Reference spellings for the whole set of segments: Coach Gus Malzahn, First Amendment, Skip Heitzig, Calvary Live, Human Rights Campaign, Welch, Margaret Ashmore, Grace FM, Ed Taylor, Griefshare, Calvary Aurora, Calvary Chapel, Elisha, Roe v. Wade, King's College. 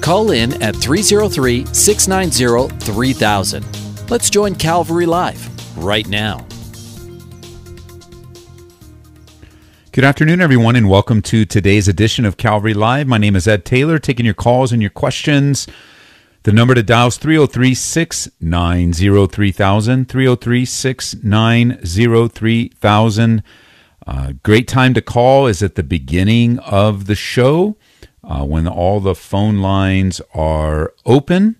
Call in at 303-690-3000. Let's join Calvary Live right now. Good afternoon, everyone, and welcome to today's edition of Calvary Live. My name is Ed Taylor, taking your calls and your questions. The number to dial is 303-690-3000, 303-690-3000. Great time to call is at the beginning of the show when all the phone lines are open.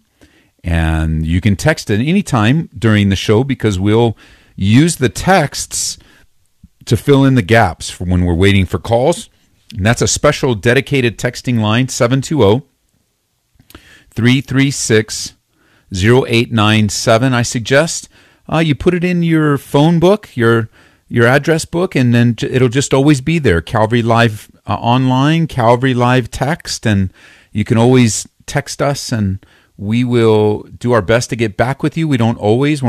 And you can text at any time during the show because we'll use the texts to fill in the gaps for when we're waiting for calls. And that's a special dedicated texting line, 720-336-0897. I suggest you put it in your phone book, your address book, and then it'll just always be there. Calvary Live online, Calvary Live text, and you can always text us, and we will do our best to get back with you. We're not always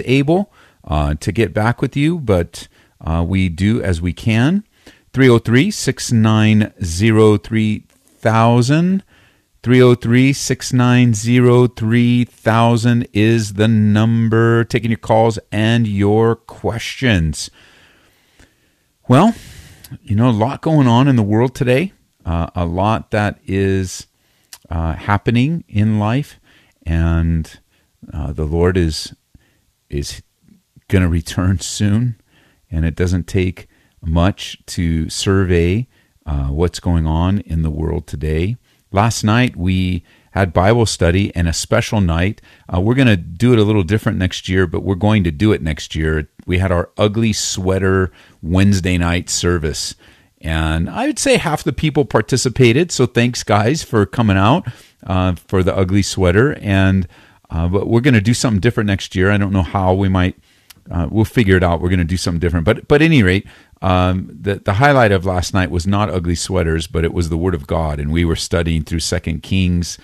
able to get back with you, but we do as we can. 303-690-3000. 303-690-3000 is the number. Taking your calls and your questions. Well, a lot going on in the world today. A lot that is happening in life, and the Lord is going to return soon, and it doesn't take much to survey what's going on in the world today. Last night we had Bible study and a special night. We're going to do it a little different next year, but we're going to do it next year. We had our Ugly Sweater Wednesday night service. And I would say half the people participated, so thanks, guys, for coming out for the Ugly Sweater. And but we're going to do something different next year. I don't know how. We might. We'll figure it out. We're going to do something different. But at any rate, the highlight of last night was not ugly sweaters, but it was the Word of God. And we were studying through 2 Kings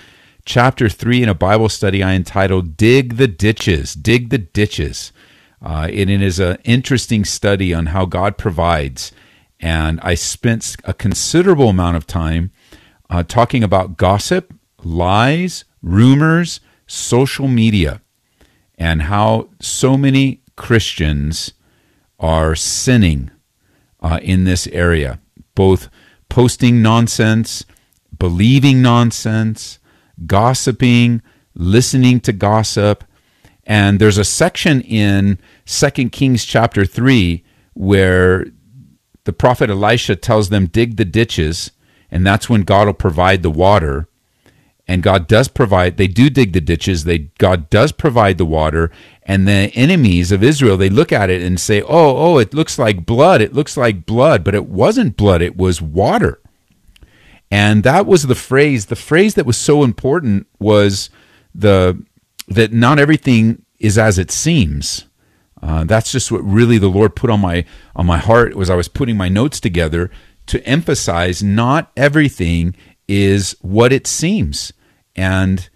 chapter 3 in a Bible study I entitled, Dig the Ditches, Dig the Ditches. And it is an interesting study on how God provides. And I spent a considerable amount of time talking about gossip, lies, rumors, social media, and how so many Christians are sinning in this area, both posting nonsense, believing nonsense, gossiping, listening to gossip. And there's a section in 2 Kings chapter 3 where the prophet Elisha tells them, dig the ditches, and that's when God will provide the water. And God does provide. They do dig the ditches. God does provide the water. And the enemies of Israel, they look at it and say, oh, it looks like blood. It looks like blood. But it wasn't blood. It was water. And that was the phrase. The phrase that was so important was that not everything is as it seems. That's just what really the Lord put on my heart was I was putting my notes together to emphasize not everything is what it seems. And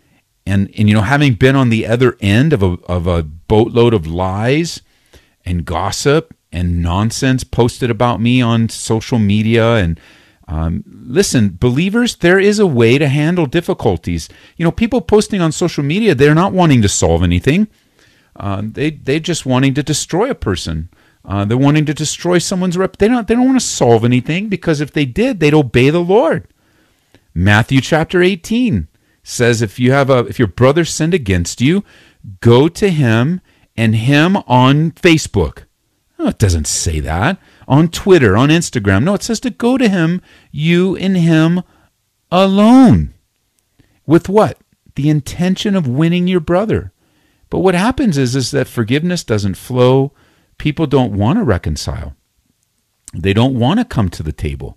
having been on the other end of a boatload of lies and gossip and nonsense posted about me on social media, and listen, believers, there is a way to handle difficulties. People posting on social media, they're not wanting to solve anything. They're just wanting to destroy a person. They're wanting to destroy someone's rep. They don't want to solve anything, because if they did, they'd obey the Lord. Matthew chapter 18 says, if your brother sinned against you, go to him and him on Facebook. No, it doesn't say that. On Twitter, on Instagram. No, it says to go to him, you and him alone. With what? The intention of winning your brother. But what happens is that forgiveness doesn't flow. People don't want to reconcile. They don't want to come to the table.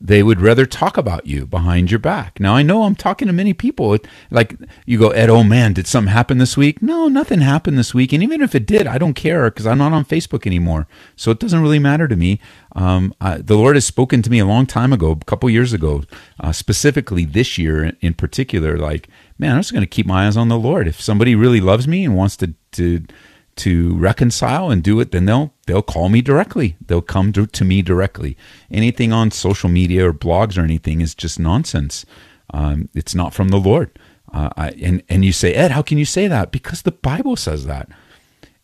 They would rather talk about you behind your back. Now, I know I'm talking to many people. Like, you go, Ed, oh man, did something happen this week? No, nothing happened this week. And even if it did, I don't care because I'm not on Facebook anymore. So it doesn't really matter to me. The Lord has spoken to me a long time ago, a couple years ago, specifically this year in particular. Like, man, I'm just going to keep my eyes on the Lord. If somebody really loves me and wants to reconcile and do it, then they'll call me directly. They'll come to me directly. Anything on social media or blogs or anything is just nonsense. It's not from the Lord. And you say, Ed, how can you say that? Because the Bible says that.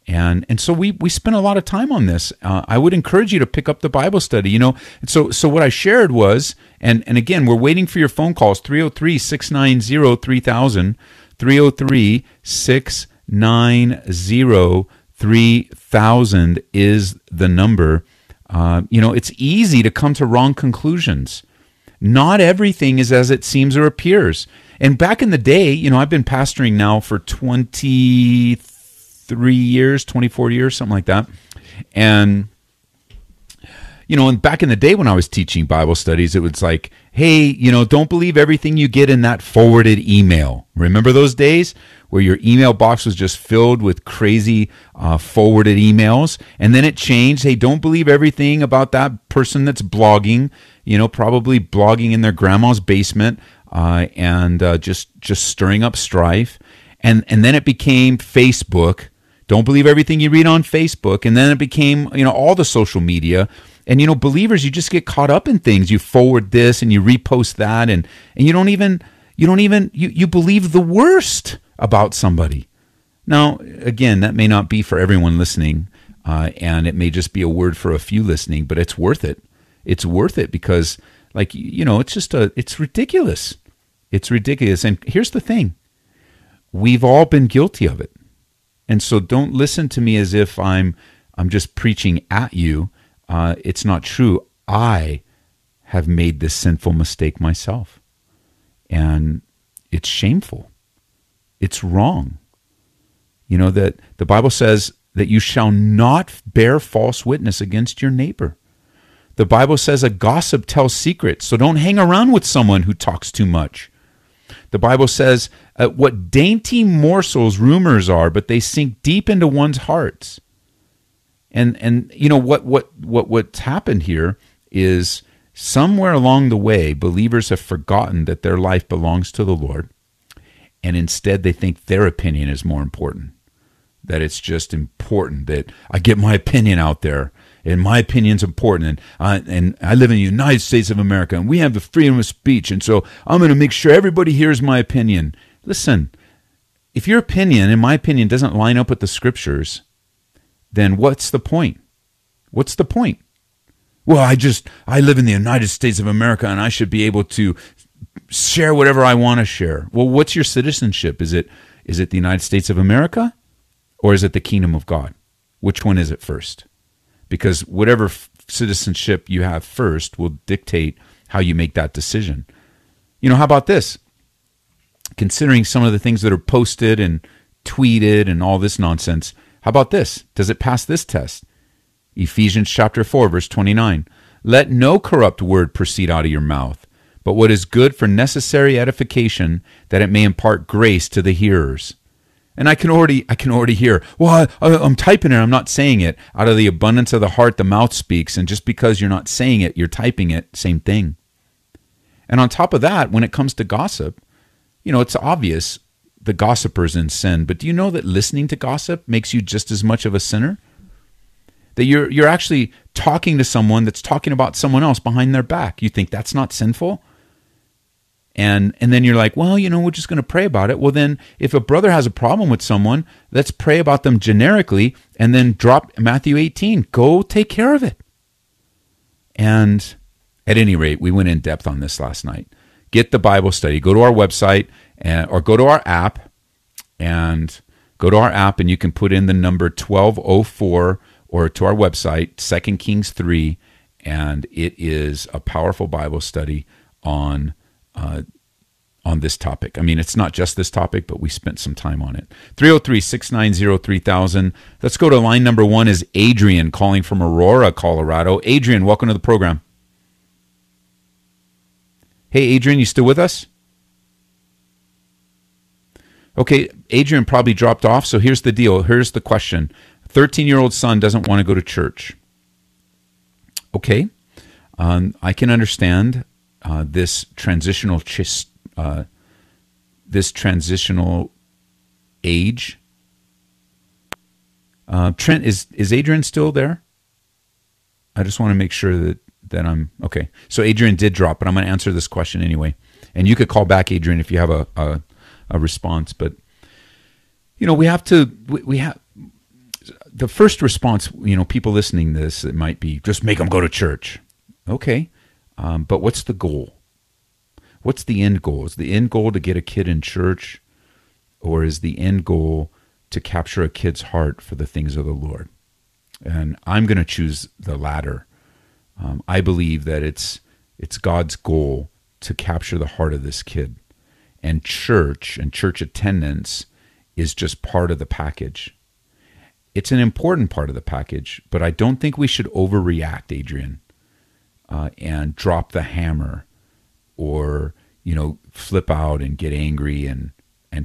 And so we spent a lot of time on this. I would encourage you to pick up the Bible study, you know. And so what I shared was, and again, we're waiting for your phone calls, 303-690-3000, 303-690-3000 is the number. You know, it's easy to come to wrong conclusions. Not everything is as it seems or appears. And back in the day, you know, I've been pastoring now for 23 years, 24 years, something like that. And, you know, and back in the day when I was teaching Bible studies, it was like, hey, you know, don't believe everything you get in that forwarded email. Remember those days where your email box was just filled with crazy forwarded emails? And then it changed. Hey, don't believe everything about that person that's blogging, you know, probably blogging in their grandma's basement and just stirring up strife. And then it became Facebook. Don't believe everything you read on Facebook. And then it became, you know, all the social media. And, you know, believers, you just get caught up in things. You forward this and you repost that, and you believe the worst about somebody. Now, again, that may not be for everyone listening, and it may just be a word for a few listening, but it's worth it. It's worth it because, like, you know, it's ridiculous. It's ridiculous. And here's the thing. We've all been guilty of it. And so don't listen to me as if I'm just preaching at you. It's not true. I have made this sinful mistake myself, and it's shameful. It's wrong. You know that the Bible says that you shall not bear false witness against your neighbor. The Bible says a gossip tells secrets, so don't hang around with someone who talks too much. The Bible says what dainty morsels rumors are, but they sink deep into one's hearts. And you know what's happened here is somewhere along the way, believers have forgotten that their life belongs to the Lord, and instead they think their opinion is more important. That it's just important that I get my opinion out there, and my opinion's important. And I live in the United States of America, and we have the freedom of speech, and so I'm going to make sure everybody hears my opinion. Listen, if your opinion, in my opinion, doesn't line up with the Scriptures, then what's the point? What's the point? Well, I live in the United States of America, and I should be able to share whatever I want to share. Well, what's your citizenship? Is it the United States of America, or is it the kingdom of God? Which one is it first? Because whatever citizenship you have first will dictate how you make that decision. You know, how about this? Considering some of the things that are posted and tweeted and all this nonsense, how about this? Does it pass this test? Ephesians chapter 4, verse 29. Let no corrupt word proceed out of your mouth, but what is good for necessary edification, that it may impart grace to the hearers. And I can already hear, well, I'm typing it, I'm not saying it. Out of the abundance of the heart, the mouth speaks. And just because you're not saying it, you're typing it, same thing. And on top of that, when it comes to gossip, you know, it's obvious the gossiper's in sin, but do you know that listening to gossip makes you just as much of a sinner? That you're actually talking to someone that's talking about someone else behind their back. You think that's not sinful? And then you're like, well, you know, we're just going to pray about it. Well, then if a brother has a problem with someone, let's pray about them generically and then drop Matthew 18. Go take care of it. And at any rate, we went in depth on this last night. Get the Bible study. Go to our website, or go to our app, and you can put in the number 1204, or to our website, 2 Kings 3, and it is a powerful Bible study on this topic. I mean, it's not just this topic, but we spent some time on it. 303-690-3000. Let's go to line number 1 is Adrian calling from Aurora, Colorado. Adrian, welcome to the program. Hey, Adrian, you still with us? Okay, Adrian probably dropped off, so here's the deal. Here's the question. 13-year-old son doesn't want to go to church. Okay, I can understand this transitional age. Trent, is Adrian still there? I just want to make sure that I'm okay. So Adrian did drop, but I'm going to answer this question anyway. And you could call back, Adrian, if you have a response. But you know, we have the first response. You know, people listening to this, it might be just make them go to church. Okay, but what's the goal? What's the end goal? Is the end goal to get a kid in church, or is the end goal to capture a kid's heart for the things of the Lord? And I'm going to choose the latter. I believe that it's God's goal to capture the heart of this kid. And church attendance is just part of the package. It's an important part of the package, but I don't think we should overreact, Adrian, and drop the hammer or, you know, flip out and get angry and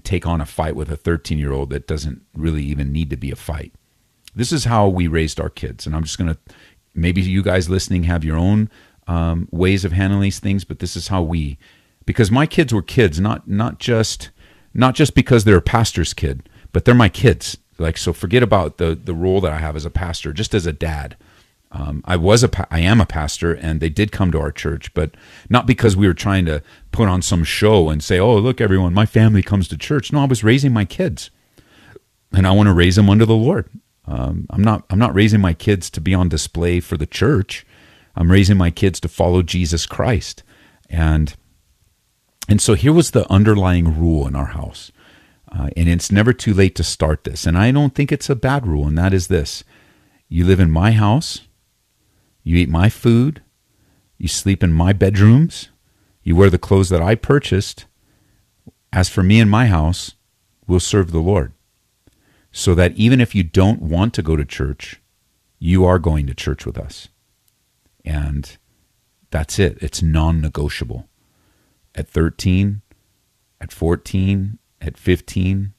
take on a fight with a 13-year-old that doesn't really even need to be a fight. This is how we raised our kids. And I'm just going to, maybe you guys listening have your own ways of handling these things, but this is how we, because my kids were kids, not just because they're a pastor's kid, but they're my kids. Like, so forget about the role that I have as a pastor, just as a dad. I am a pastor, and they did come to our church, but not because we were trying to put on some show and say, oh, look, everyone, my family comes to church. No, I was raising my kids, and I want to raise them under the Lord. I'm not raising my kids to be on display for the church. I'm raising my kids to follow Jesus Christ. And so here was the underlying rule in our house. And it's never too late to start this. And I don't think it's a bad rule, and that is this. You live in my house. You eat my food. You sleep in my bedrooms. You wear the clothes that I purchased. As for me and my house, we'll serve the Lord. So that even if you don't want to go to church, you are going to church with us. And that's it. It's non-negotiable. At 13, at 14, at 15,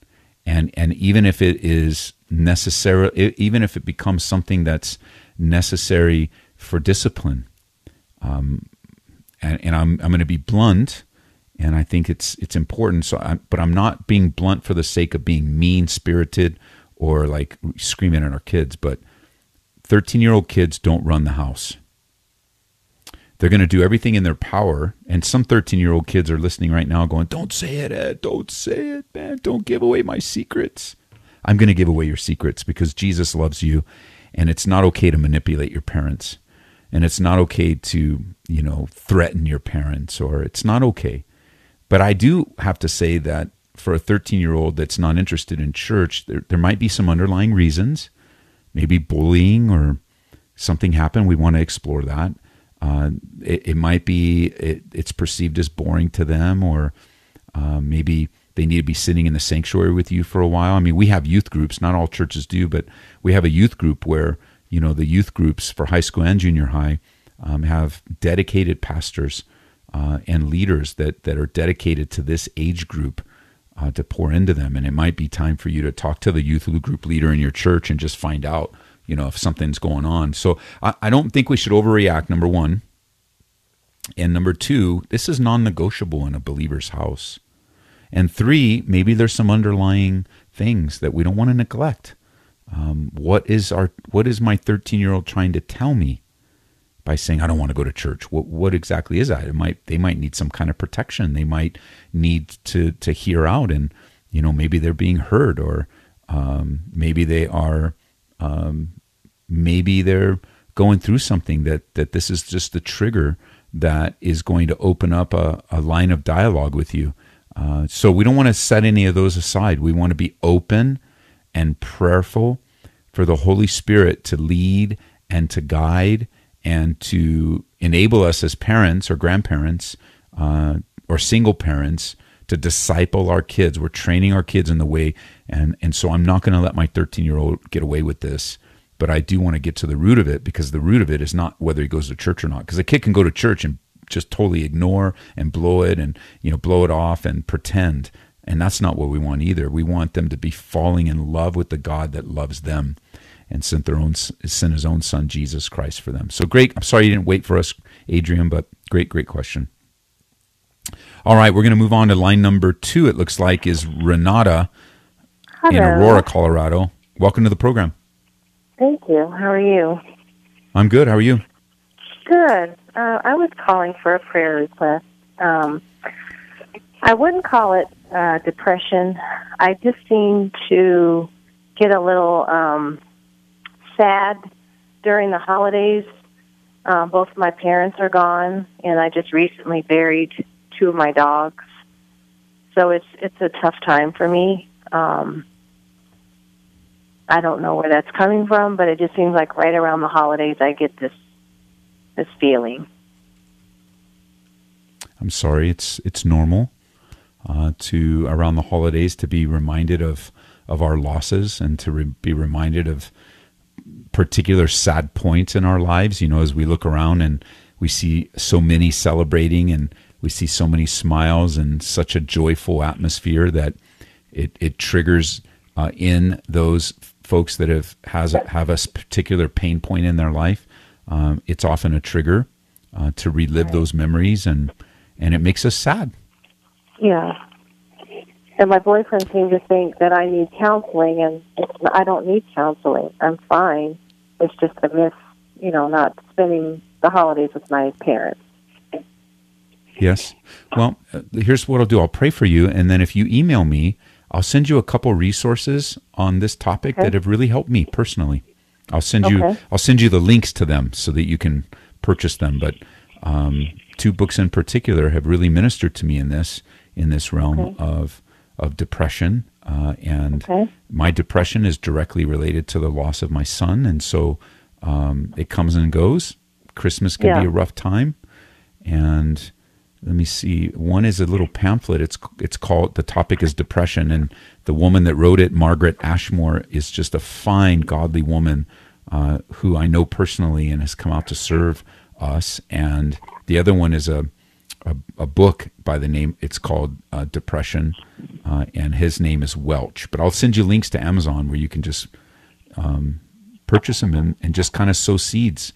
and even if it is necessary, even if it becomes something that's necessary for discipline, and I'm going to be blunt. And I think it's important. But I'm not being blunt for the sake of being mean-spirited or like screaming at our kids. But 13-year-old kids don't run the house. They're going to do everything in their power. And some 13-year-old kids are listening right now going, don't say it, Ed. Don't say it, man. Don't give away my secrets. I'm going to give away your secrets because Jesus loves you. And it's not okay to manipulate your parents. And it's not okay to, you know, threaten your parents, or it's not okay. But I do have to say that for a 13-year-old that's not interested in church, there might be some underlying reasons, maybe bullying or something happened. We want to explore that. It might be it's perceived as boring to them, or maybe they need to be sitting in the sanctuary with you for a while. I mean, we have youth groups. Not all churches do, but we have a youth group where, you know, the youth groups for high school and junior high have dedicated pastors and leaders that are dedicated to this age group to pour into them. And it might be time for you to talk to the youth group leader in your church and just find out, you know, if something's going on. So I don't think we should overreact, number one. And number two, this is non-negotiable in a believer's house. And three, maybe there's some underlying things that we don't want to neglect. What is my 13-year-old trying to tell me by saying I don't want to go to church? What exactly is that? They might need some kind of protection. They might need to hear out, and you know, maybe they're being heard, or maybe they are, maybe they're going through something that this is just the trigger that is going to open up a line of dialogue with you. So we don't want to set any of those aside. We want to be open and prayerful for the Holy Spirit to lead and to guide and to enable us as parents or grandparents or single parents to disciple our kids. We're training our kids in the way, and so I'm not going to let my 13-year-old get away with this, but I do want to get to the root of it, because the root of it is not whether he goes to church or not, because a kid can go to church and just totally ignore and blow it and, you know, blow it off and pretend. And that's not what we want either. We want them to be falling in love with the God that loves them and sent his own son, Jesus Christ, for them. So great. I'm sorry you didn't wait for us, Adrian, but great, great question. All right, we're going to move on to line number 2, it looks like, is Renata in Aurora, Colorado. Welcome to the program. Thank you. How are you? I'm good. How are you? Good. I was calling for a prayer request. I wouldn't call it depression. I just seem to get a little sad during the holidays. Both my parents are gone, and I just recently buried two of my dogs. So it's a tough time for me. I don't know where that's coming from, but it just seems like right around the holidays I get this feeling. I'm sorry. It's normal to around the holidays to be reminded of our losses and to be reminded of particular sad points in our lives. You know, as we look around and we see so many celebrating and we see so many smiles and such a joyful atmosphere that it triggers in those folks that have a particular pain point in their life. It's often a trigger to relive those memories, and it makes us sad. Yeah. And my boyfriend seemed to think that I need counseling, and I don't need counseling. I'm fine. It's just a miss, you know, not spending the holidays with my parents. Yes. Well, here's what I'll do. I'll pray for you, and then if you email me, I'll send you a couple resources on this topic that have really helped me personally. I'll send you the links to them so that you can purchase them. But two books in particular have really ministered to me in this realm of depression. And my depression is directly related to the loss of my son. And so it comes and goes. Christmas can be a rough time. And let me see. One is a little pamphlet. It's called, the topic is depression, and the woman that wrote it, Margaret Ashmore, is just a fine, godly woman who I know personally and has come out to serve us. And the other one is a book by the name. It's called Depression, and his name is Welch. But I'll send you links to Amazon where you can just purchase them and just kind of sow seeds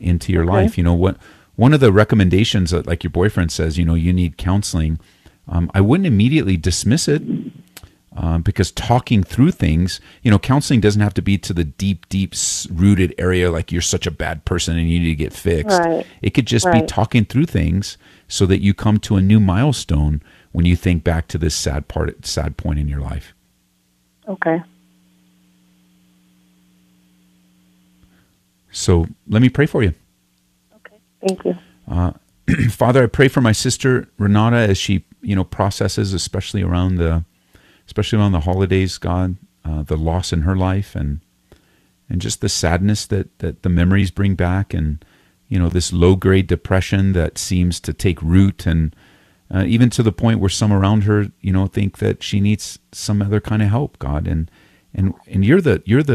into your life. You know what? One of the recommendations that, like your boyfriend says, you know, you need counseling. I wouldn't immediately dismiss it because talking through things, you know, counseling doesn't have to be to the deep, deep rooted area like you're such a bad person and you need to get fixed. Right. It could just be talking through things so that you come to a new milestone when you think back to this sad point in your life. Okay. So let me pray for you. Thank you. Father, I pray for my sister Renata as she, you know, processes, especially around the holidays, God, the loss in her life and just the sadness that the memories bring back, and, you know, this low-grade depression that seems to take root, and even to the point where some around her, you know, think that she needs some other kind of help, God. And you're the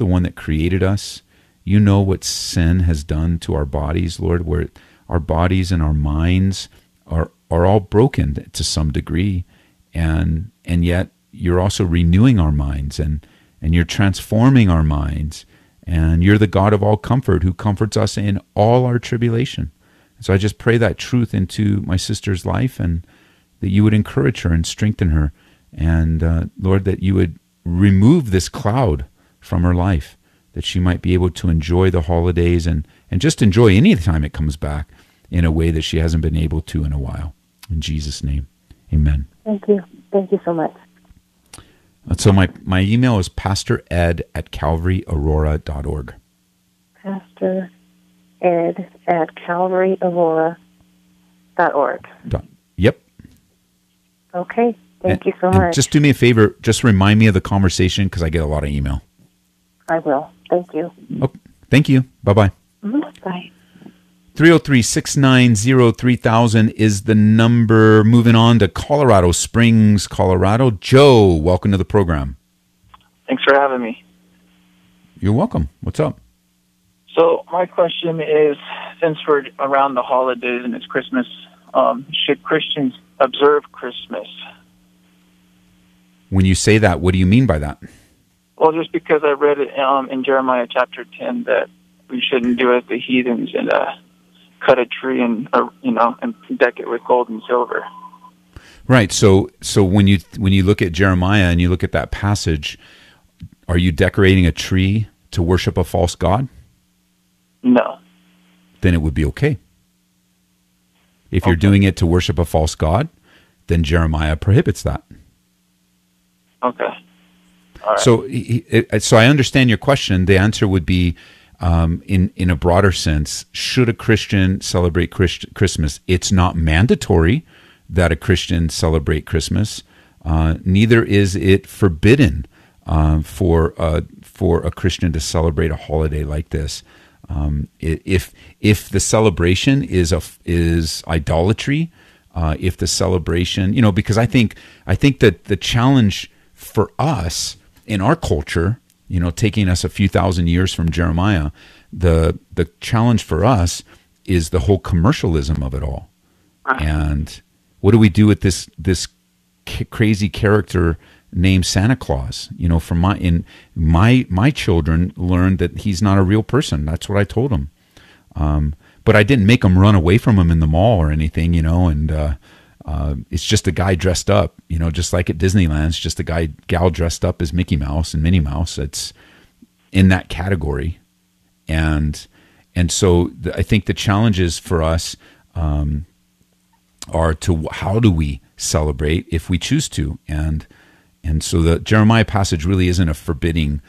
one that created us. You know what sin has done to our bodies, Lord, where our bodies and our minds are all broken to some degree. And yet you're also renewing our minds and you're transforming our minds. And you're the God of all comfort who comforts us in all our tribulation. So I just pray that truth into my sister's life, and that you would encourage her and strengthen her. And Lord, that you would remove this cloud from her life, that she might be able to enjoy the holidays and just enjoy any time it comes back in a way that she hasn't been able to in a while. In Jesus' name, amen. Thank you. Thank you so much. So my email is pastored@calvaryaurora.org. Pastored@calvaryaurora.org. Yep. Okay. Thank you so much. Just do me a favor. Just remind me of the conversation because I get a lot of email. I will. Thank you. Oh, thank you. Bye-bye. Mm-hmm. Bye. 303-690-3000 is the number. Moving on to Colorado Springs, Colorado. Joe, welcome to the program. Thanks for having me. You're welcome. What's up? So my question is, since we're around the holidays and it's Christmas, should Christians observe Christmas? When you say that, what do you mean by that? Well, just because I read it in Jeremiah chapter 10 that we shouldn't do as the heathens and cut a tree and and deck it with gold and silver. Right. So when you look at Jeremiah and you look at that passage, are you decorating a tree to worship a false god? No. Then it would be okay. If you're doing it to worship a false god, then Jeremiah prohibits that. Okay. All right. So I understand your question. The answer would be, in a broader sense, should a Christian celebrate Christmas? It's not mandatory that a Christian celebrate Christmas. Neither is it forbidden for a Christian to celebrate a holiday like this. If the celebration is idolatry, if the celebration, because I think that the challenge for us in our culture, taking us a few thousand years from Jeremiah, the challenge for us is the whole commercialism of it all. And what do we do with this crazy character named Santa Claus? From my children learned that he's not a real person. That's what I told them. But I didn't make them run away from him in the mall or anything, and it's just a guy dressed up, just like at Disneyland, it's just a gal dressed up as Mickey Mouse and Minnie Mouse. It's in that category. And so I think the challenges for us are to how do we celebrate if we choose to, and so the Jeremiah passage really isn't a forbidding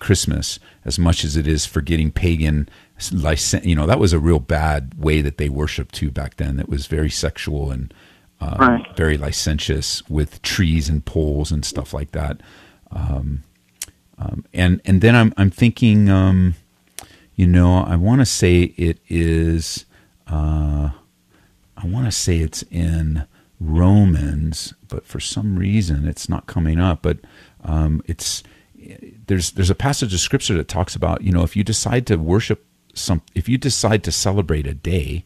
Christmas as much as it is forgetting pagan, that was a real bad way that they worshipped too back then. That was very sexual and very licentious with trees and poles and stuff like that. And then I'm thinking, I want to say it is, I want to say it's in Romans, but for some reason it's not coming up. But there's a passage of scripture that talks about if you decide to worship if you decide to celebrate a day,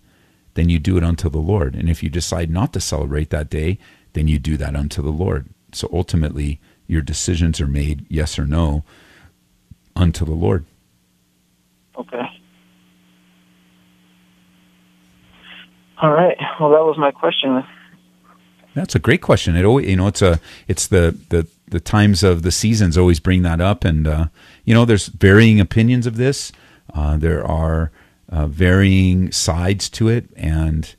then you do it unto the Lord, and if you decide not to celebrate that day, then you do that unto the Lord. So ultimately, your decisions are made yes or no unto the Lord. Okay. All right. Well, that was my question. That's a great question. It always, it's the times of the seasons always bring that up, and there's varying opinions of this. There are varying sides to it, and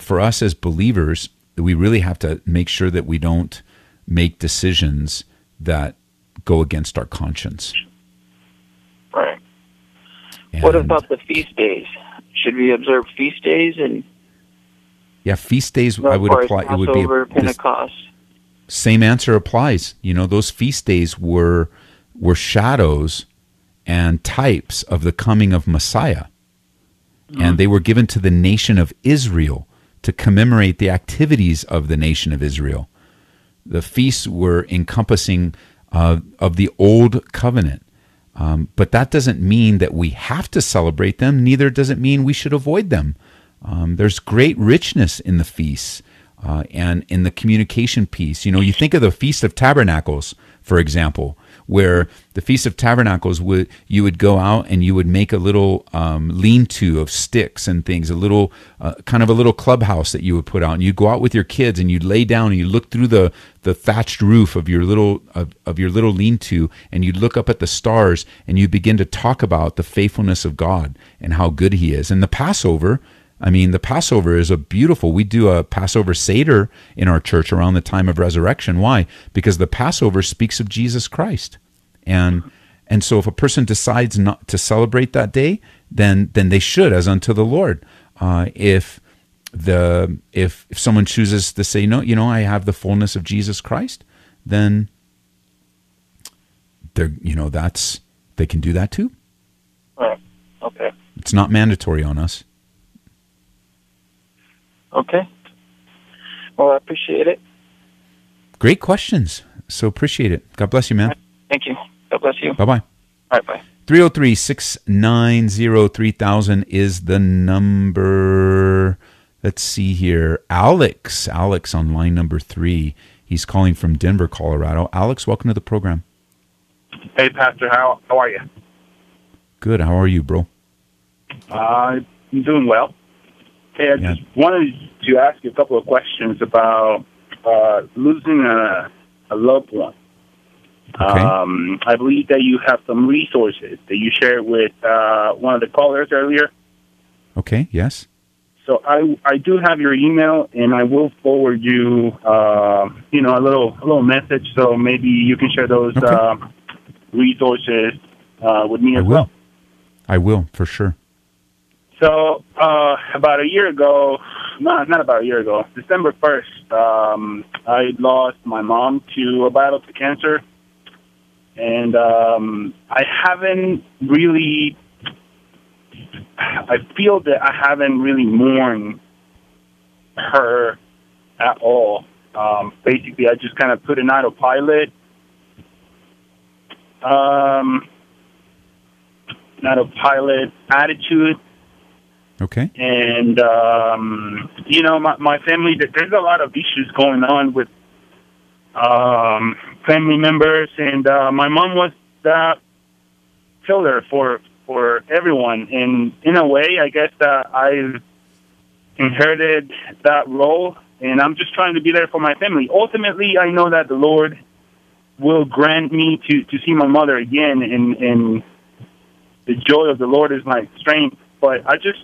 for us as believers, we really have to make sure that we don't make decisions that go against our conscience. Right. And what about the feast days? Should we observe feast days and? Yeah, feast days. I would apply. Passover, it would be Pentecost. Same answer applies. Those feast days were shadows and types of the coming of Messiah, and they were given to the nation of Israel to commemorate the activities of the nation of Israel. The feasts were encompassing of the old covenant, but that doesn't mean that we have to celebrate them. Neither does it mean we should avoid them. There's great richness in the feasts and in the communication piece. You think of the Feast of Tabernacles, for example, where the Feast of Tabernacles, you would go out and you would make a little lean-to of sticks and things, a little kind of a little clubhouse that you would put out. And you'd go out with your kids and you'd lay down and you'd look through the thatched roof of your little lean-to, and you'd look up at the stars and you'd begin to talk about the faithfulness of God and how good He is. And the Passover... the Passover is we do a Passover Seder in our church around the time of resurrection. Why? Because the Passover speaks of Jesus Christ. And so if a person decides not to celebrate that day, then they should, as unto the Lord. If someone chooses to say, no, I have the fullness of Jesus Christ, then they can do that too. Right. Okay. It's not mandatory on us. Okay. Well, I appreciate it. Great questions. So appreciate it. God bless you, man. Thank you. God bless you. Bye-bye. All right, bye. 303-690-3000 is the number. Let's see here. Alex on line number 3. He's calling from Denver, Colorado. Alex, welcome to the program. Hey, Pastor. How are you? Good. How are you, bro? I'm doing well. Hey, I just wanted to ask you a couple of questions about losing a loved one. Okay. I believe that you have some resources that you shared with one of the callers earlier. Okay, yes. So I do have your email, and I will forward you, a little message. So maybe you can share those resources with me as well. I will, for sure. So about a year ago, not about a year ago, December 1st, I lost my mom to a battle to cancer. And I haven't really... I feel that I haven't really mourned her at all. Basically, I just kind of put an autopilot. An autopilot attitude. Okay. And, my family, there's a lot of issues going on with family members. And my mom was that pillar for everyone, and in a way, I guess that I've inherited that role, and I'm just trying to be there for my family. Ultimately, I know that the Lord will grant me to see my mother again, and the joy of the Lord is my strength, but I just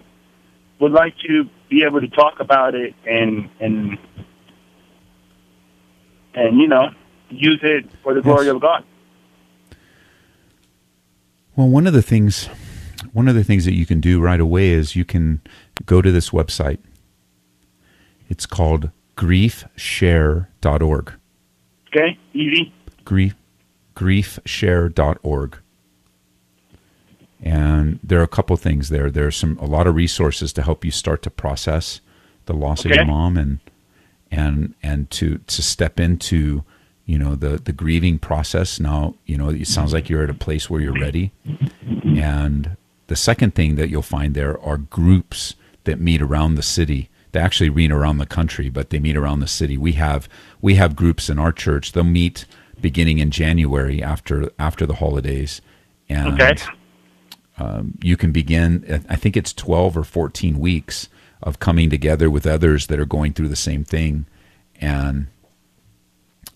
would like to be able to talk about it and use it for the glory of God. Well, one of the things that you can do right away is you can go to this website. It's called griefshare.org. Okay, easy. Griefshare.org. And there are a couple things there. There are a lot of resources to help you start to process the loss of your mom and to step into the grieving process. Now, it sounds like you're at a place where you're ready. And the second thing that you'll find there are groups that meet around the city. They actually meet around the country, but they meet around the city. We have groups in our church. They'll meet beginning in January after the holidays. And you can begin, I think it's 12 or 14 weeks of coming together with others that are going through the same thing. And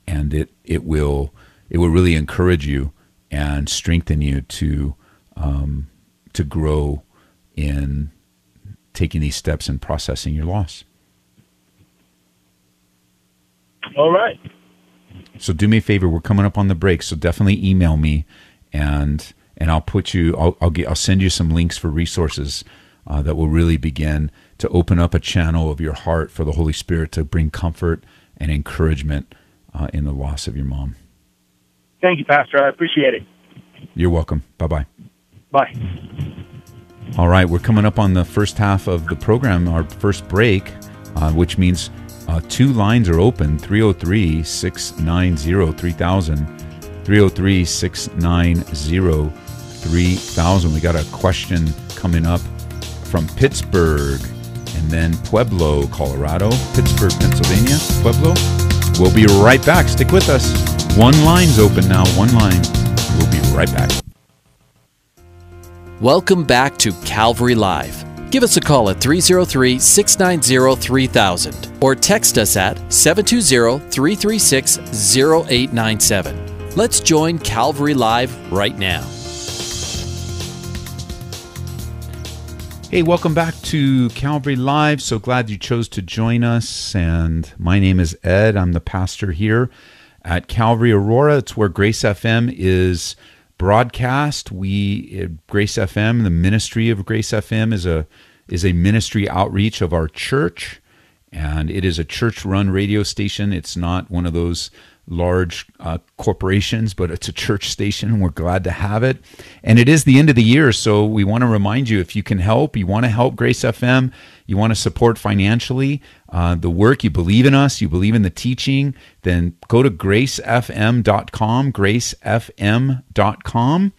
it will really encourage you and strengthen you to grow in taking these steps and processing your loss. All right. So do me a favor. We're coming up on the break, so definitely email me, and I'll put you. I'll send you some links for resources that will really begin to open up a channel of your heart for the Holy Spirit to bring comfort and encouragement in the loss of your mom. Thank you, Pastor. I appreciate it. You're welcome. Bye-bye. Bye. All right, we're coming up on the first half of the program, our first break, which means two lines are open, 303-690-3000, 303-690-3000. We got a question coming up from Pittsburgh and then Pueblo, Colorado, Pittsburgh, Pennsylvania, Pueblo. We'll be right back. Stick with us. One line's open now. One line. We'll be right back. Welcome back to Calvary Live. Give us a call at 303-690-3000 or text us at 720-336-0897. Let's join Calvary Live right now. Hey, welcome back to Calvary Live. So glad you chose to join us. And my name is Ed. I'm the pastor here at Calvary Aurora. It's where Grace FM is broadcast. Grace FM, the ministry of Grace FM, is a ministry outreach of our church. And it is a church-run radio station. It's not one of those large corporations, but it's a church station, and we're glad to have it. And it is the end of the year, so we want to remind you, if you can help, you want to help Grace FM, you want to support financially the work, you believe in us, you believe in the teaching, then go to gracefm.com, gracefm.com,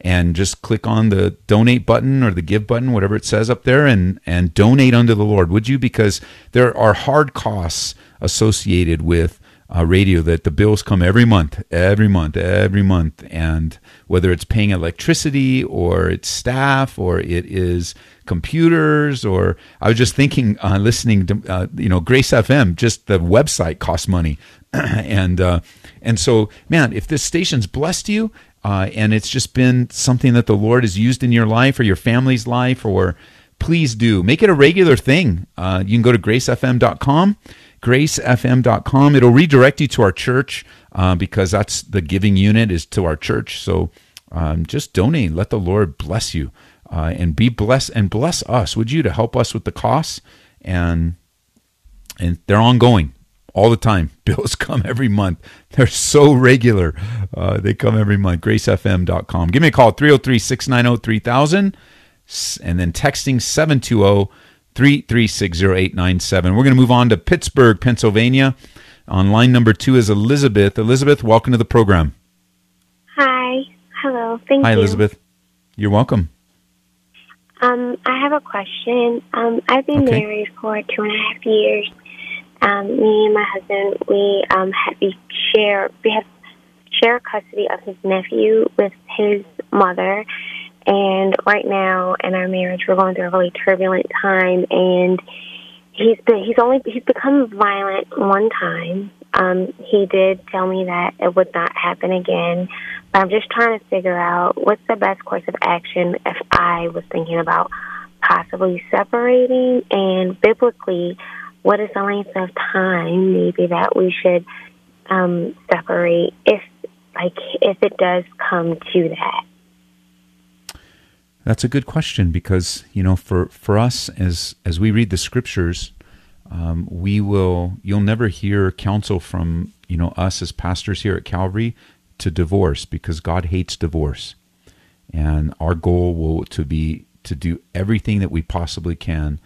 and just click on the donate button or the give button, whatever it says up there, and donate unto the Lord, would you? Because there are hard costs associated with radio, that the bills come every month, and whether it's paying electricity or it's staff or it is computers, or I was just thinking, listening to Grace FM, just the website costs money, and so, man, if this station's blessed you, and it's just been something that the Lord has used in your life or your family's life, or please do make it a regular thing. You can go to gracefm.com. gracefm.com. It'll redirect you to our church, because that's the giving unit, is to our church. So just donate. Let the Lord bless you, and be blessed, and bless us, would you, to help us with the costs. And they're ongoing all the time. Bills come every month. They're so regular. They come every month. gracefm.com. Give me a call, 303-690-3000, and then texting 720 3360897. We're going to move on to Pittsburgh, Pennsylvania. On line number 2 is Elizabeth. Elizabeth, welcome to the program. Hi. Hello. Hi, Elizabeth. You're welcome. I have a question. I've been married for 2.5 years. Me and my husband, we share custody of his nephew with his mother. And right now in our marriage, we're going through a really turbulent time, and he's become violent one time. He did tell me that it would not happen again, but I'm just trying to figure out what's the best course of action if I was thinking about possibly separating, and biblically, what is the length of time maybe that we should separate if it does come to that. That's a good question, because for us, as we read the scriptures, you'll never hear counsel from us as pastors here at Calvary to divorce, because God hates divorce, and our goal will to do everything that we possibly can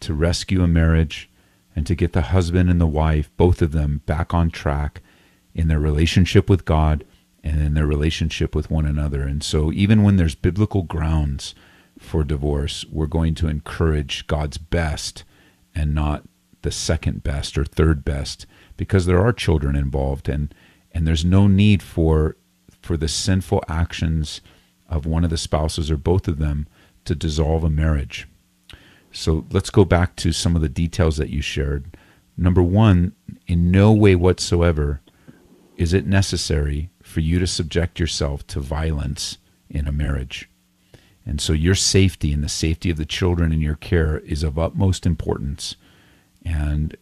to rescue a marriage and to get the husband and the wife, both of them, back on track in their relationship with God and in their relationship with one another. And so even when there's biblical grounds for divorce, we're going to encourage God's best and not the second best or third best, because there are children involved, and there's no need for the sinful actions of one of the spouses or both of them to dissolve a marriage. So let's go back to some of the details that you shared. Number one, in no way whatsoever is it necessary for you to subject yourself to violence in a marriage. And so your safety and the safety of the children in your care is of utmost importance. And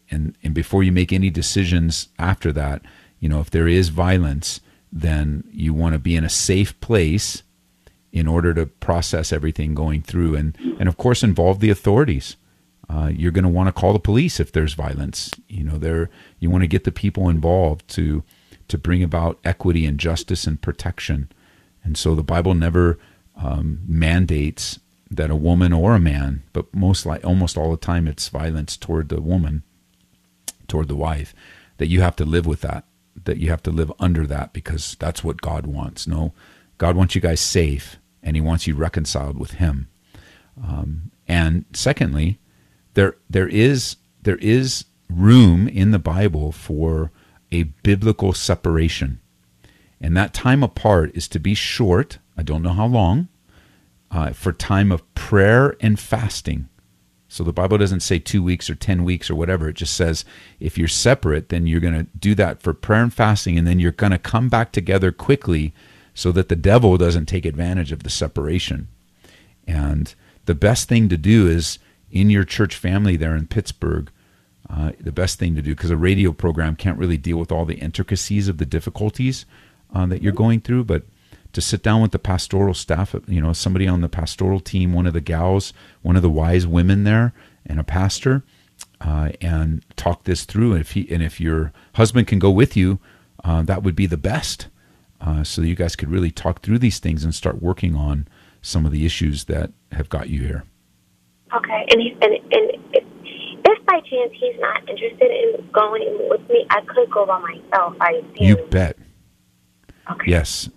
before you make any decisions after that, if there is violence, then you want to be in a safe place in order to process everything going through. And of course, involve the authorities. You're going to want to call the police if there's violence. You want to get the people involved to bring about equity and justice and protection. And so the Bible never mandates that a woman or a man, but almost all the time it's violence toward the woman, toward the wife, that you have to live with that you have to live under that, because that's what God wants. No, God wants you guys safe, and he wants you reconciled with him. And secondly, there is room in the Bible for a biblical separation. And that time apart is to be short, I don't know how long, for time of prayer and fasting. So the Bible doesn't say 2 weeks or 10 weeks or whatever. It just says if you're separate, then you're going to do that for prayer and fasting, and then you're going to come back together quickly so that the devil doesn't take advantage of the separation. And the best thing to do is, in your church family there in Pittsburgh, the best thing to do, because a radio program can't really deal with all the intricacies of the difficulties that you're going through, but to sit down with the pastoral staff, somebody on the pastoral team, one of the gals, one of the wise women there, and a pastor, and talk this through. And if your husband can go with you, that would be the best, so that you guys could really talk through these things and start working on some of the issues that have got you here. Okay, by chance he's not interested in going with me, I could go by myself. You bet. Okay. Yes.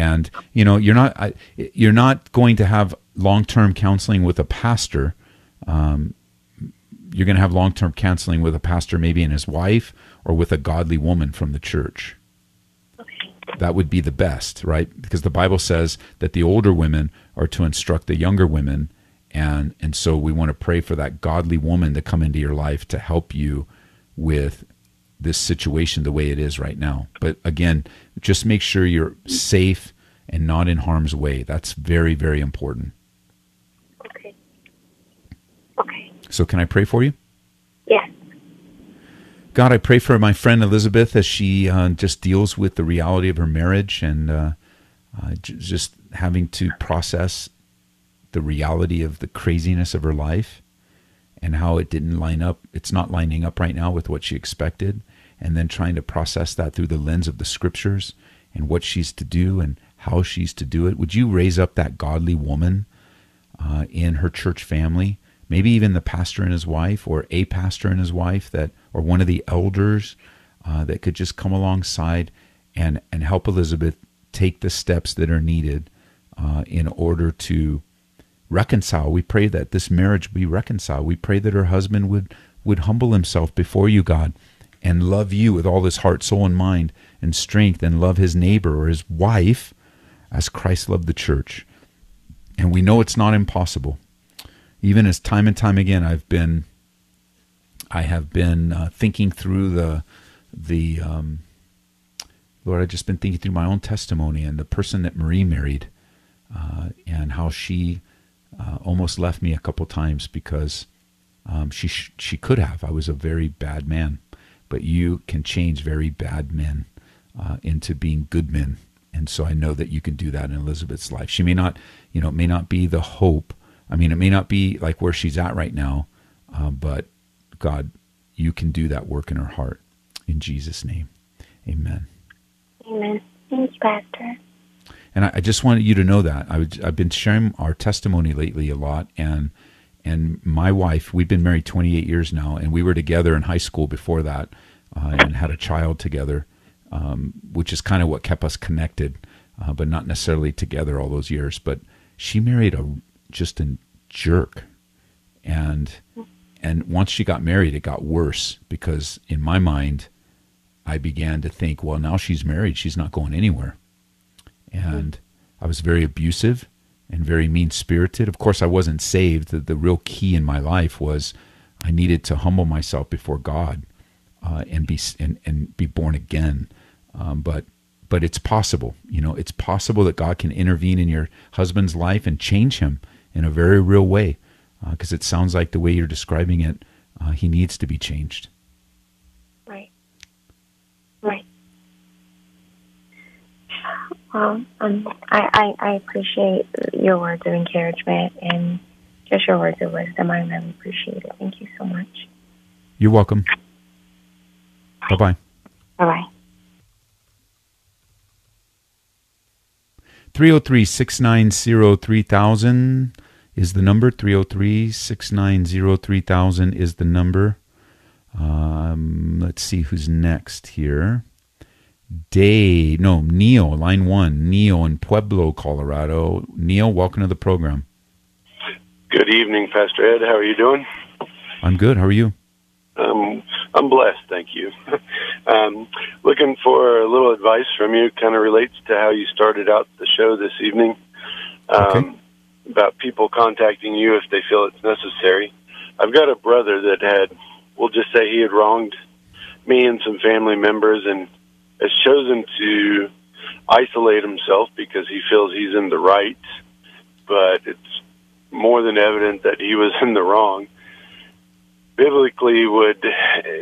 And you know, you're not going to have long-term counseling with a pastor. You're going to have long-term counseling with a pastor, maybe and his wife, or with a godly woman from the church. Okay. That would be the best, right? Because the Bible says that the older women are to instruct the younger women, and so we want to pray for that godly woman to come into your life to help you with this situation the way it is right now. But again, just make sure you're safe and not in harm's way. That's very, very important. Okay. Okay. So can I pray for you? Yes. God, I pray for my friend Elizabeth as she just deals with the reality of her marriage and just having to process the reality of the craziness of her life and how it didn't line up. It's not lining up right now with what she expected, and then trying to process that through the lens of the scriptures and what she's to do and how she's to do it. Would you raise up that godly woman in her church family, maybe even the pastor and his wife, or a pastor and his wife, that, or one of the elders that could just come alongside and help Elizabeth take the steps that are needed in order to reconcile. We pray that this marriage be reconciled. We pray that her husband would humble himself before you, God, and love you with all his heart, soul, and mind, and strength, and love his neighbor or his wife as Christ loved the church. And we know it's not impossible. Even as time and time again I have been thinking through the Lord, I've just been thinking through my own testimony and the person that Marie married, and how she almost left me a couple times because she could have. I was a very bad man, but you can change very bad men into being good men, and so I know that you can do that in Elizabeth's life. She may not, you know, it may not be the hope. I mean, it may not be like where she's at right now, but God, you can do that work in her heart. In Jesus' name, amen. Amen. Thanks, Pastor. And I just wanted you to know that. I've been sharing our testimony lately a lot. And my wife, we've been married 28 years now, and we were together in high school before that and had a child together, which is kind of what kept us connected, but not necessarily together all those years. But she married just a jerk. And once she got married, it got worse because in my mind, I began to think, well, now she's married, she's not going anywhere. And I was very abusive and very mean-spirited. Of course, I wasn't saved. The real key in my life was I needed to humble myself before God and be born again. But it's possible. You know, it's possible that God can intervene in your husband's life and change him in a very real way, because it sounds like the way you're describing it, he needs to be changed. Right. Right. Well, I appreciate your words of encouragement and just your words of wisdom. I really appreciate it. Thank you so much. You're welcome. Bye-bye. Bye-bye. 303-690-3000 is the number. 303-690-3000 is the number. Let's see who's next here. Neil, line one. Neil in Pueblo, Colorado. Neil, welcome to the program. Good evening, Pastor Ed. How are you doing? I'm good. How are you? I'm blessed, thank you. Looking for a little advice from you. Kind of relates to how you started out the show this evening, okay, about people contacting you if they feel it's necessary. I've got a brother that we'll just say he had wronged me and some family members, and has chosen to isolate himself because he feels he's in the right, but it's more than evident that he was in the wrong. Biblically, would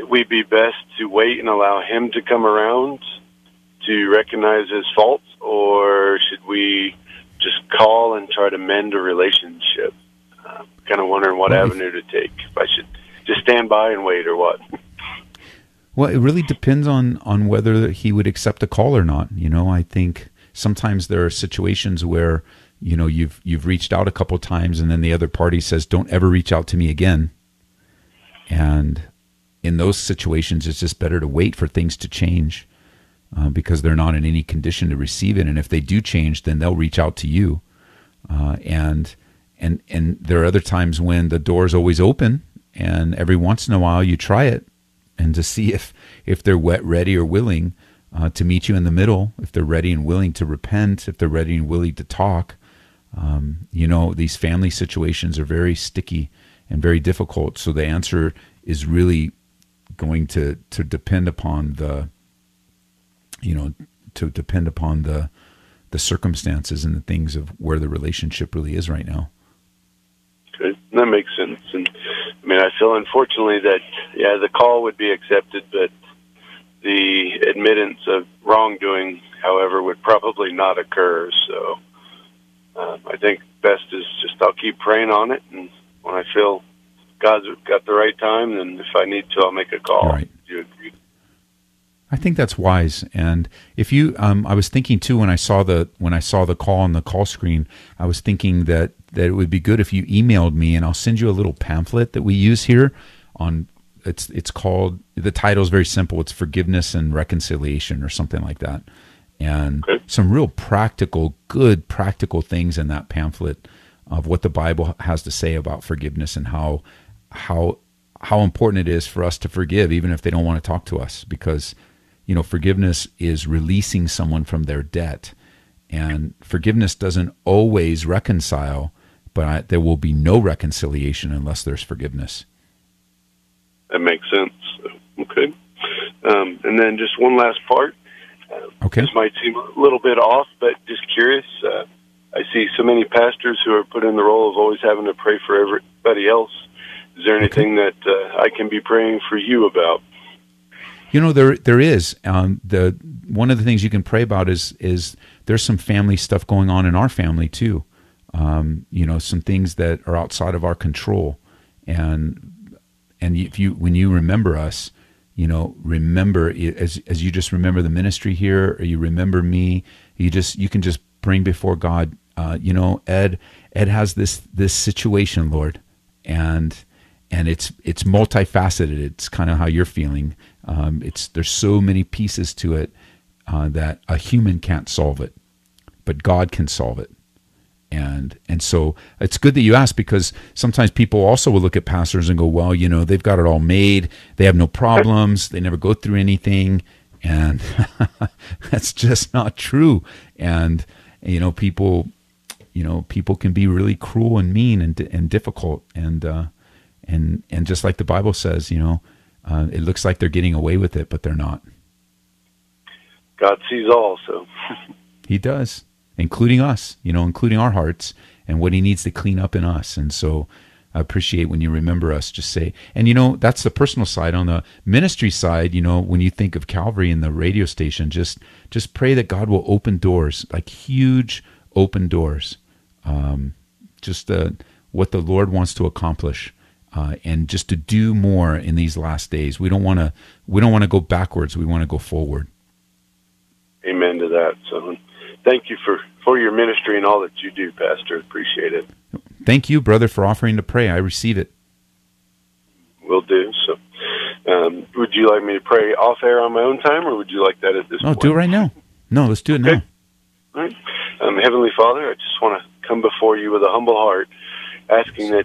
we be best to wait and allow him to come around to recognize his faults, or should we just call and try to mend a relationship? I'm kind of wondering what avenue to take. If I should just stand by and wait, or what? Well, it really depends on whether he would accept a call or not. You know, I think sometimes there are situations where, you know, you've reached out a couple times and then the other party says, "Don't ever reach out to me again." And in those situations, it's just better to wait for things to change because they're not in any condition to receive it. And if they do change, then they'll reach out to you. And there are other times when the door's always open, and every once in a while you try it and to see if they're ready or willing to meet you in the middle, if they're ready and willing to repent, if they're ready and willing to talk. These family situations are very sticky and very difficult. So the answer is really going to depend upon the circumstances and the things of where the relationship really is right now. Good. That makes sense. And I mean, I feel unfortunately that, the call would be accepted, but the admittance of wrongdoing, however, would probably not occur. So I think best is just I'll keep praying on it. And when I feel God's got the right time, then if I need to, I'll make a call. Right. Do you agree? I think that's wise. And if you, I was thinking too, when I saw the call on the call screen, I was thinking that it would be good if you emailed me, and I'll send you a little pamphlet that we use here on, it's called, the title's very simple. It's Forgiveness and Reconciliation or something like that. And okay. Some real practical things in that pamphlet of what the Bible has to say about forgiveness and how important it is for us to forgive, even if they don't want to talk to us, because forgiveness is releasing someone from their debt, and forgiveness doesn't always reconcile, but there will be no reconciliation unless there's forgiveness. That makes sense. Okay. And then just one last part. Okay. This might seem a little bit off, but just curious. I see so many pastors who are put in the role of always having to pray for everybody else. Is there anything that I can be praying for you about? There is. One of the things you can pray about is there's some family stuff going on in our family too. Some things that are outside of our control, and if you when you remember us, remember as you just remember the ministry here, or you remember me, you can just bring before God. Ed has this situation, Lord, and it's multifaceted. It's kind of how you're feeling. There's so many pieces to it that a human can't solve it, but God can solve it. And so it's good that you asked, because sometimes people also will look at pastors and go, well, they've got it all made. They have no problems. They never go through anything. And that's just not true. And, people can be really cruel and mean and difficult. And just like the Bible says, it looks like they're getting away with it, but they're not. God sees all, so. He does, including us, including our hearts and what he needs to clean up in us. And so I appreciate when you remember us, just say, and that's the personal side. On the ministry side, when you think of Calvary and the radio station, just pray that God will open doors, like huge open doors, what the Lord wants to accomplish. And just to do more in these last days. We don't want to go backwards. We want to go forward. Amen to that. So thank you for your ministry and all that you do, Pastor. Appreciate it. Thank you, brother, for offering to pray. I receive it. Will do. So would you like me to pray off air on my own time, or would you like that at this point? No, do it right now. No, let's do it now. All right. Heavenly Father, I just want to come before you with a humble heart, asking that...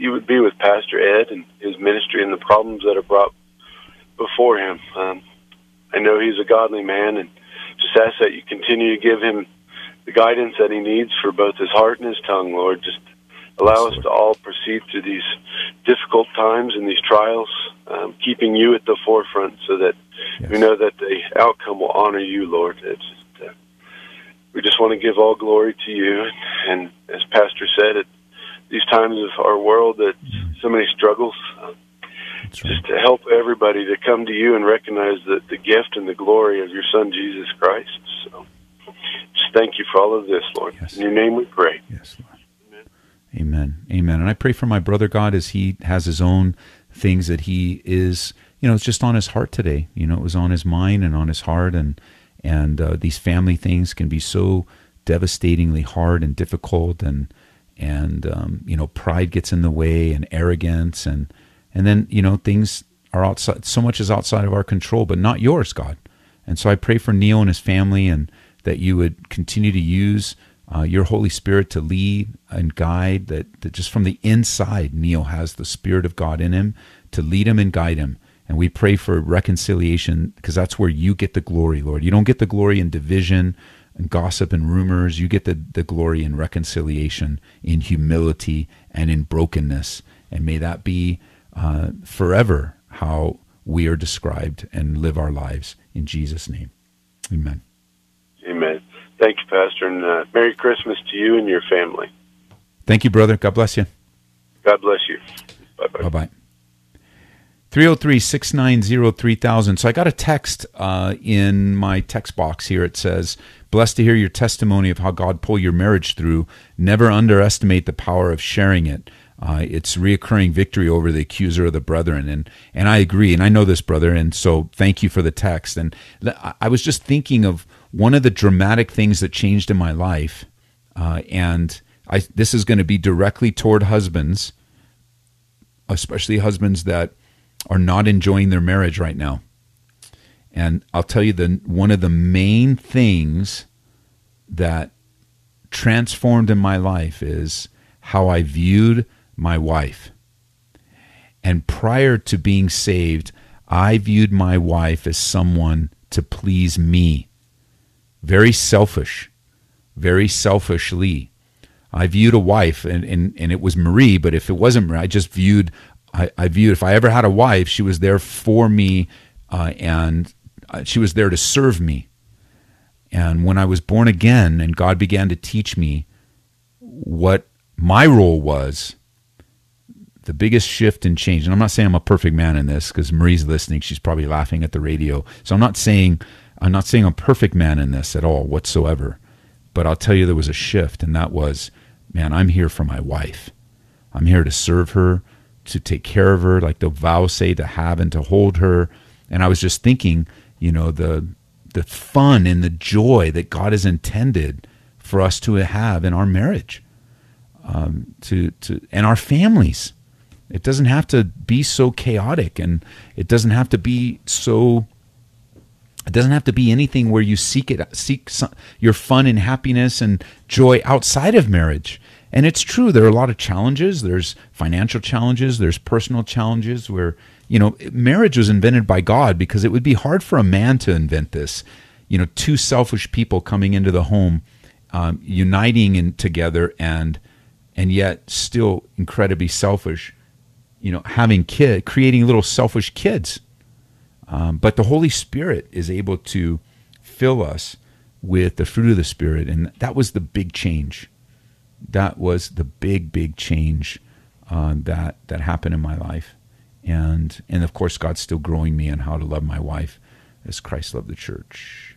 you would be with Pastor Ed and his ministry and the problems that are brought before him. I know he's a godly man, and just ask that you continue to give him the guidance that he needs for both his heart and his tongue, Lord. Just allow us to all proceed through these difficult times and these trials, keeping you at the forefront so that we know that the outcome will honor you, Lord. We just want to give all glory to you. And as Pastor said, these times of our world that so many struggles, just to help everybody to come to you and recognize the gift and the glory of your Son, Jesus Christ. So just thank you for all of this, Lord. Yes. In your name we pray. Yes, Lord. Amen. And I pray for my brother, God, as he has his own things that he is, it's just on his heart today. It was on his mind and on his heart, and these family things can be so devastatingly hard and difficult, and pride gets in the way, and arrogance, and then things are outside. So much is outside of our control, but not yours, God. And so I pray for Neil and his family, and that you would continue to use your Holy Spirit to lead and guide, that just from the inside, Neil has the Spirit of God in him to lead him and guide him. And we pray for reconciliation, because that's where you get the glory, Lord. You don't get the glory in division and gossip and rumors. You get the glory in reconciliation, in humility, and in brokenness. And may that be forever how we are described and live our lives. In Jesus' name, amen. Amen. Thank you, Pastor, and Merry Christmas to you and your family. Thank you, brother. God bless you. God bless you. Bye-bye. Bye-bye. 303-690-3000. So I got a text in my text box here. It says, "Blessed to hear your testimony of how God pulled your marriage through. Never underestimate the power of sharing it. It's reoccurring victory over the accuser of the brethren." And I agree, and I know this, brother, and so thank you for the text. And I was just thinking of one of the dramatic things that changed in my life, and this is going to be directly toward husbands, especially husbands that are not enjoying their marriage right now. And I'll tell you, one of the main things that transformed in my life is how I viewed my wife. And prior to being saved, I viewed my wife as someone to please me. Very selfish, very selfishly. I viewed a wife, and it was Marie, but if it wasn't Marie, I viewed if I ever had a wife, she was there for me, and she was there to serve me. And when I was born again and God began to teach me what my role was, the biggest shift and change, and I'm not saying I'm a perfect man in this, because Marie's listening, she's probably laughing at the radio. So I'm not saying I'm a perfect man in this at all whatsoever. But I'll tell you, there was a shift, and that was, man, I'm here for my wife. I'm here to serve her, to take care of her, like the vows say, to have and to hold her. And I was just thinking, you know, the fun and the joy that God has intended for us to have in our marriage, and our families. It doesn't have to be so chaotic, and it doesn't have to be so. It doesn't have to be anything where you seek your fun and happiness and joy outside of marriage. And it's true, there are a lot of challenges. There's financial challenges. There's personal challenges where, you know, marriage was invented by God, because it would be hard for a man to invent this. You know, two selfish people coming into the home, uniting together, and yet still incredibly selfish. You know, creating little selfish kids. But the Holy Spirit is able to fill us with the fruit of the Spirit. And that was the big change. That was the big, big change that happened in my life. And of course, God's still growing me on how to love my wife as Christ loved the church.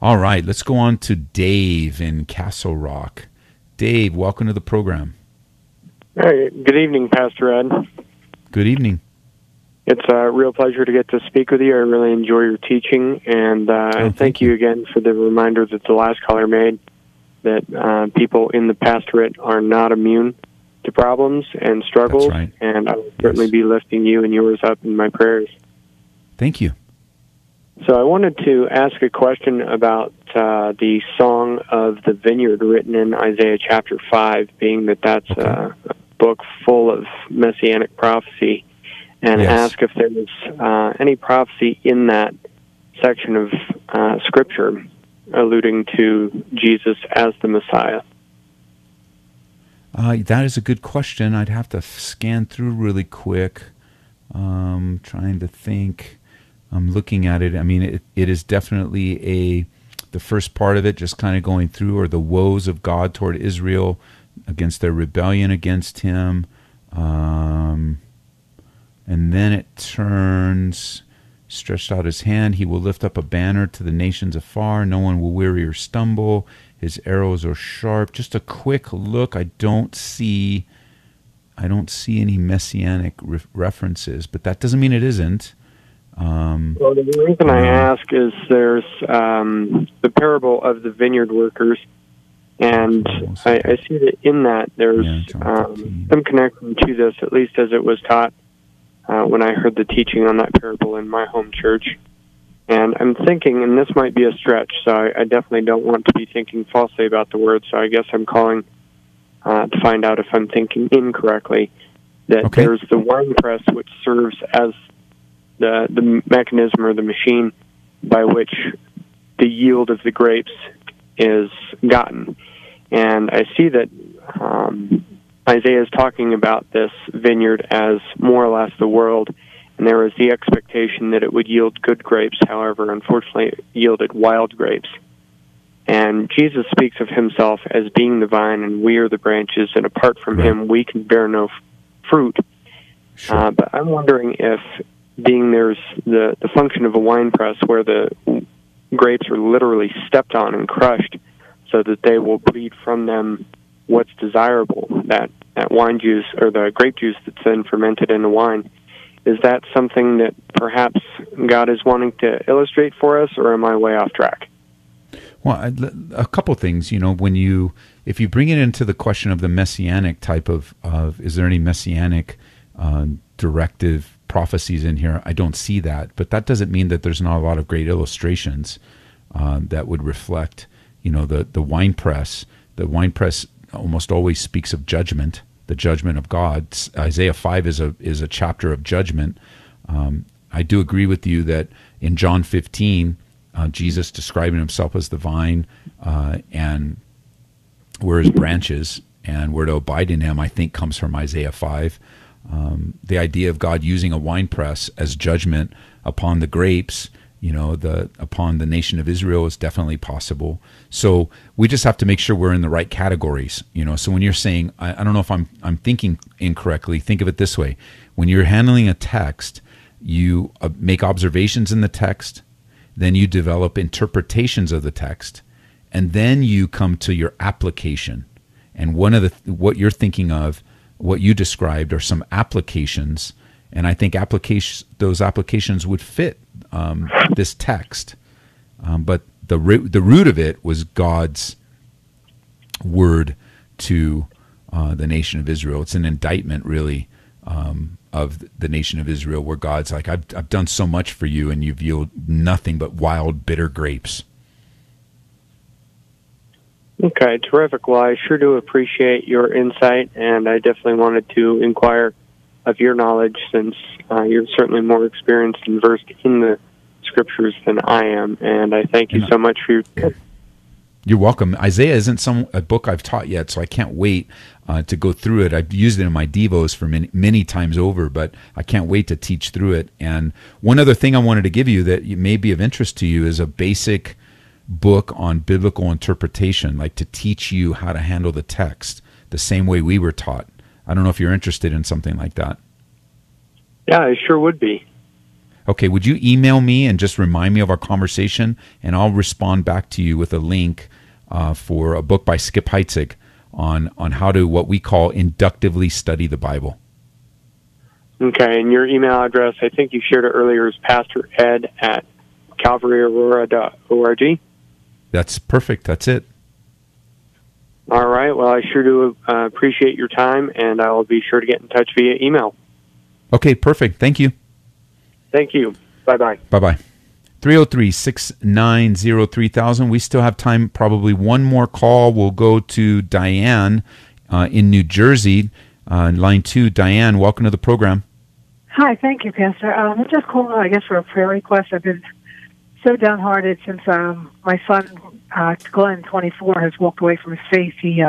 All right, let's go on to Dave in Castle Rock. Dave, welcome to the program. Hey, good evening, Pastor Ed. Good evening. It's a real pleasure to get to speak with you. I really enjoy your teaching, and thank you again for the reminder that the last caller made, that people in the pastorate are not immune to problems and struggles. That's right. And I will certainly be lifting you and yours up in my prayers. Thank you. So I wanted to ask a question about the Song of the Vineyard, written in Isaiah chapter 5, being that that's a book full of messianic prophecy. And ask if there's any prophecy in that section of Scripture alluding to Jesus as the Messiah. That is a good question. I'd have to scan through really quick. Trying to think. I'm looking at it. I mean, it is definitely the first part of it, just kind of going through, or the woes of God toward Israel against their rebellion against Him. And then it turns, stretched out his hand, he will lift up a banner to the nations afar. No one will weary or stumble. His arrows are sharp. Just a quick look. I don't see any messianic references, but that doesn't mean it isn't. Well, the reason I ask is there's the parable of the vineyard workers, and I see that in that there's some connection to this, at least as it was taught when I heard the teaching on that parable in my home church. And I'm thinking, and this might be a stretch, so I definitely don't want to be thinking falsely about the word, so I guess I'm calling to find out if I'm thinking incorrectly, that there's the wine press which serves as the mechanism or the machine by which the yield of the grapes is gotten. And I see that Isaiah is talking about this vineyard as more or less the world, and there was the expectation that it would yield good grapes. However, unfortunately, it yielded wild grapes. And Jesus speaks of himself as being the vine, and we are the branches, and apart from him, we can bear no fruit. Sure. But I'm wondering if being there's the function of a wine press where the grapes are literally stepped on and crushed so that they will bleed from them what's desirable, that wine juice or the grape juice that's then fermented into wine. Is that something that perhaps God is wanting to illustrate for us, or am I way off track? Well, a couple things. You know, if you bring it into the question of the messianic type of is there any messianic directive prophecies in here? I don't see that, but that doesn't mean that there's not a lot of great illustrations that would reflect, you know, the wine press. The wine press almost always speaks of judgment, the judgment of God. Isaiah 5 is a chapter of judgment. I do agree with you that in John 15, Jesus describing himself as the vine and we're his branches and we're to abide in him, I think comes from Isaiah 5. The idea of God using a wine press as judgment upon the grapes, you know, upon the nation of Israel is definitely possible. So we just have to make sure we're in the right categories, you know. So when you're saying, I don't know if I'm thinking incorrectly, think of it this way. When you're handling a text, you make observations in the text, then you develop interpretations of the text, and then you come to your application. And one of what you're thinking of, what you described, are some applications, and I think those applications would fit this text, but the root of it was God's word to the nation of Israel. It's an indictment, really, of the nation of Israel, where God's like, I've done so much for you, and you've yielded nothing but wild, bitter grapes. Okay, terrific. Well, I sure do appreciate your insight, and I definitely wanted to inquire of your knowledge, since you're certainly more experienced and versed in the scriptures than I am, and I thank you so much for your time. You're welcome. Isaiah isn't a book I've taught yet, so I can't wait to go through it. I've used it in my devos for many, many times over, but I can't wait to teach through it. And one other thing I wanted to give you that may be of interest to you is a basic book on biblical interpretation, like to teach you how to handle the text the same way we were taught. I don't know if you're interested in something like that. Yeah, I sure would be. Okay, would you email me and just remind me of our conversation, and I'll respond back to you with a link for a book by Skip Heitzig on how to, what we call, inductively study the Bible. Okay, and your email address, I think you shared it earlier, is pastor.ed@calvaryaurora.org. That's perfect. That's it. All right. Well, I sure do appreciate your time, and I will be sure to get in touch via email. Okay, perfect. Thank you. Thank you. Bye-bye. Bye-bye. 303-690-3000. We still have time, probably one more call. We'll go to Diane in New Jersey, line 2. Diane, welcome to the program. Hi. Thank you, Pastor. I'm just calling, I guess, for a prayer request. I've been so downhearted since my son... Glenn, 24, has walked away from his faith. He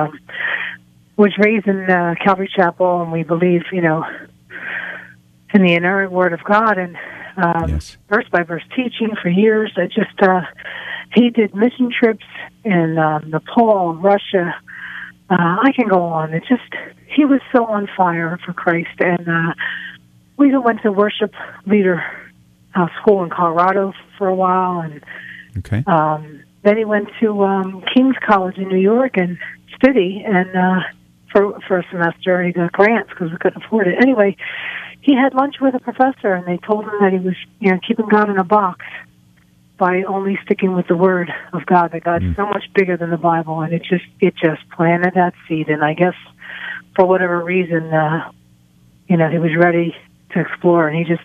was raised in Calvary Chapel, and we believe, you know, in the inerrant Word of God and verse-by-verse teaching for years. I just he did mission trips in Nepal, Russia. I can go on. It just, he was so on fire for Christ, and we even went to worship leader school in Colorado for a while, and then he went to King's College in New York and City, and for a semester he got grants because we couldn't afford it. Anyway, he had lunch with a professor, and they told him that he was, you know, keeping God in a box by only sticking with the Word of God. That God's so much bigger than the Bible, and it just planted that seed. And I guess for whatever reason, you know, he was ready to explore, and he just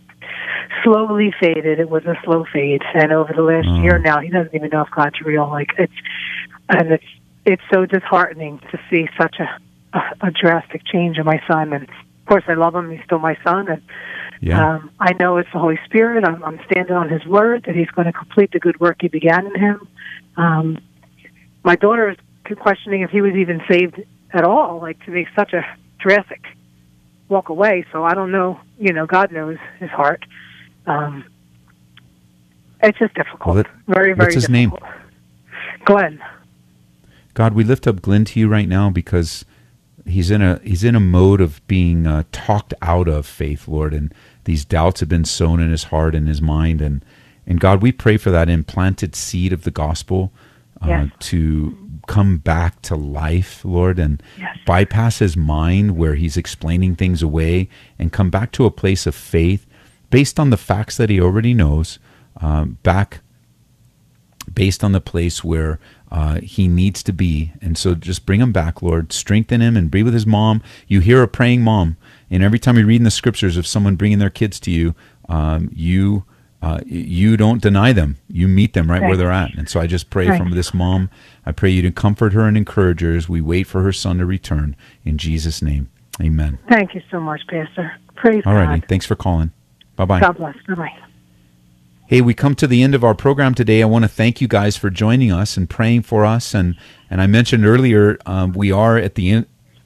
slowly faded. It was a slow fade, and over the last year now, he doesn't even know if God's real. Like it's so disheartening to see such a drastic change in my son. And of course, I love him; he's still my son, and I know it's the Holy Spirit. I'm standing on His word that He's going to complete the good work He began in him. My daughter is questioning if he was even saved at all, like to make such a drastic walk away. So I don't know, God knows his heart. It's just difficult. Well, very, very difficult. What's his name? Glenn. God, we lift up Glenn to you right now because he's in a mode of being talked out of faith, Lord, and these doubts have been sown in his heart and his mind. And God, we pray for that implanted seed of the gospel to come back to life, Lord, and bypass his mind where he's explaining things away and come back to a place of faith based on the facts that he already knows, based on the place where he needs to be. And so just bring him back, Lord. Strengthen him and be with his mom. You hear a praying mom, and every time you read in the scriptures of someone bringing their kids to you, you don't deny them. You meet them right where they're at. And so I just pray from this mom, I pray you to comfort her and encourage her as we wait for her son to return. In Jesus' name, amen. Thank you so much, Pastor. Praise God. All righty. Thanks for calling. Bye-bye. God bless. Bye-bye. Hey, we come to the end of our program today. I want to thank you guys for joining us and praying for us. And I mentioned earlier, we are at the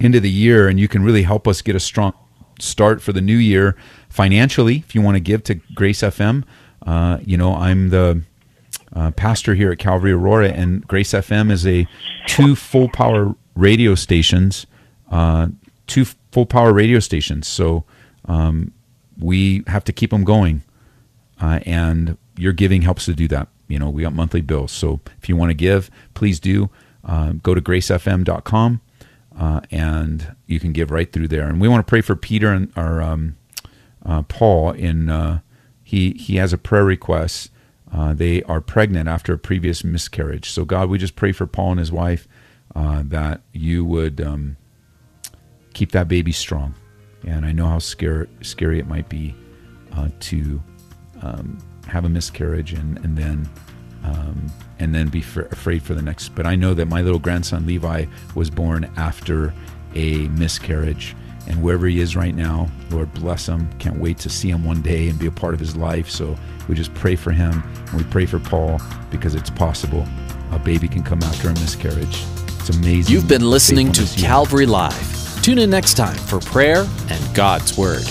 end of the year, and you can really help us get a strong start for the new year financially if you want to give to Grace FM. I'm the pastor here at Calvary Aurora, and Grace FM is a 2 full-power radio stations. So we have to keep them going, and your giving helps to do that. We got monthly bills, so if you want to give, please do. Go to gracefm.com, and you can give right through there. And we want to pray for Peter and our Paul in... He has a prayer request. They are pregnant after a previous miscarriage. So God, we just pray for Paul and his wife that you would keep that baby strong. And I know how scary it might be to have a miscarriage and then be afraid for the next. But I know that my little grandson Levi was born after a miscarriage. And wherever he is right now, Lord, bless him. Can't wait to see him one day and be a part of his life. So we just pray for him, and we pray for Paul, because it's possible a baby can come after a miscarriage. It's amazing. You've been listening to Calvary Live. Tune in next time for prayer and God's Word.